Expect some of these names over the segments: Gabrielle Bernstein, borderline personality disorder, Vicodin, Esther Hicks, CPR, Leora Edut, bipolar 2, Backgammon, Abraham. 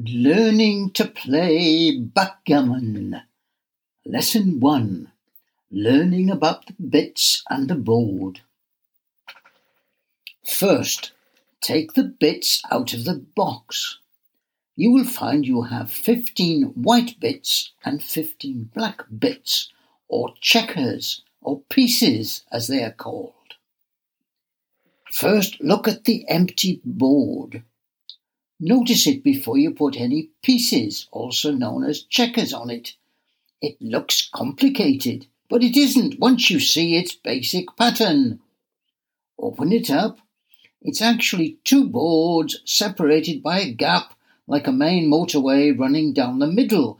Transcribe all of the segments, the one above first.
Learning to play backgammon. Lesson 1. Learning about the bits and the board. First, take the bits out of the box. You will find you have 15 white bits and 15 black bits, or checkers, or pieces as they are called. First, look at the empty board. Notice it before you put any pieces, also known as checkers, on it. It looks complicated, but it isn't once you see its basic pattern. Open it up. It's actually two boards separated by a gap, like a main motorway running down the middle.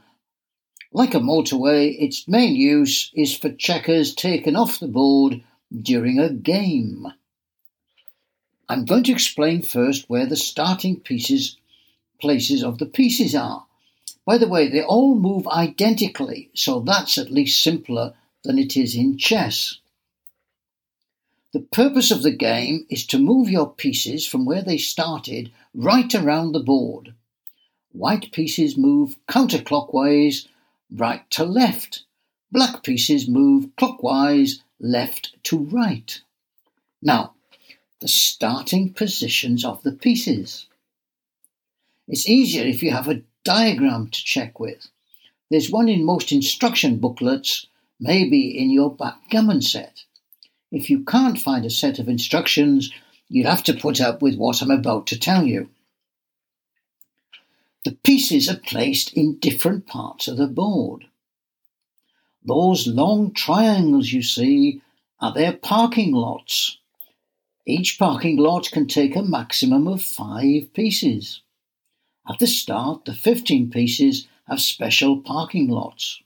Like a motorway, its main use is for checkers taken off the board during a game. I'm going to explain first where the starting places of the pieces are. By the way, they all move identically, so that's at least simpler than it is in chess. The purpose of the game is to move your pieces from where they started right around the board. White pieces move counterclockwise, right to left. Black pieces move clockwise, left to right. Now, the starting positions of the pieces. It's easier if you have a diagram to check with. There's one in most instruction booklets, maybe in your backgammon set. If you can't find a set of instructions, you'll have to put up with what I'm about to tell you. The pieces are placed in different parts of the board. Those long triangles you see are their parking lots. Each parking lot can take a maximum of 5 pieces. At the start, the 15 pieces have special parking lots.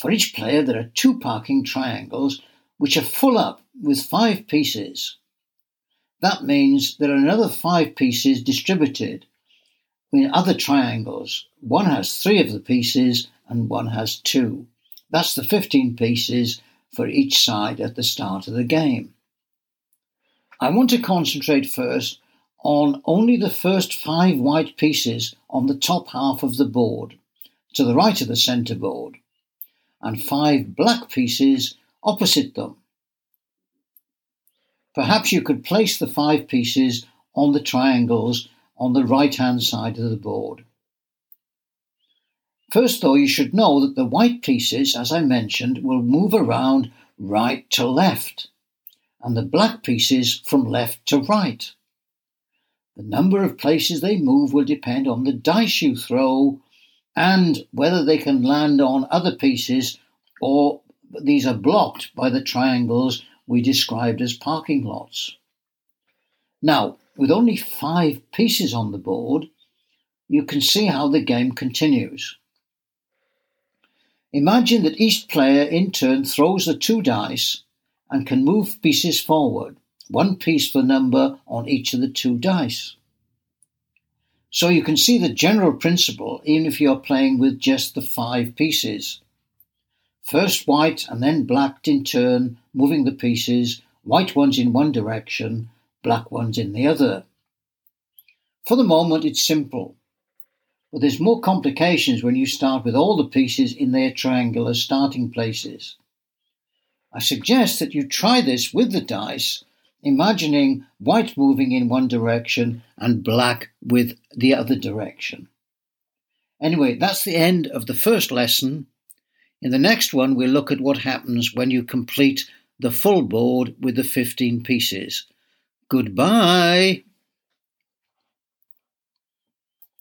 For each player, there are 2 parking triangles, which are full up with 5 pieces. That means there are another 5 pieces distributed in other triangles. One has 3 of the pieces and one has 2. That's the 15 pieces for each side at the start of the game. I want to concentrate first on only the first 5 white pieces on the top half of the board, to the right of the centre board, and 5 black pieces opposite them. Perhaps you could place the 5 pieces on the triangles on the right-hand side of the board. First, though, you should know that the white pieces, as I mentioned, will move around right to left, and the black pieces from left to right. The number of places they move will depend on the dice you throw and whether they can land on other pieces, or these are blocked by the triangles we described as parking lots. Now, with only 5 pieces on the board, you can see how the game continues. Imagine that each player in turn throws the 2 dice and can move pieces forward, 1 piece per number on each of the 2 dice. So you can see the general principle, even if you are playing with just the 5 pieces. First white and then black in turn, moving the pieces, white ones in one direction, black ones in the other. For the moment it's simple, but there's more complications when you start with all the pieces in their triangular starting places. I suggest that you try this with the dice, imagining white moving in one direction and black with the other direction. Anyway, that's the end of the first lesson. In the next one, we'll look at what happens when you complete the full board with the 15 pieces. Goodbye!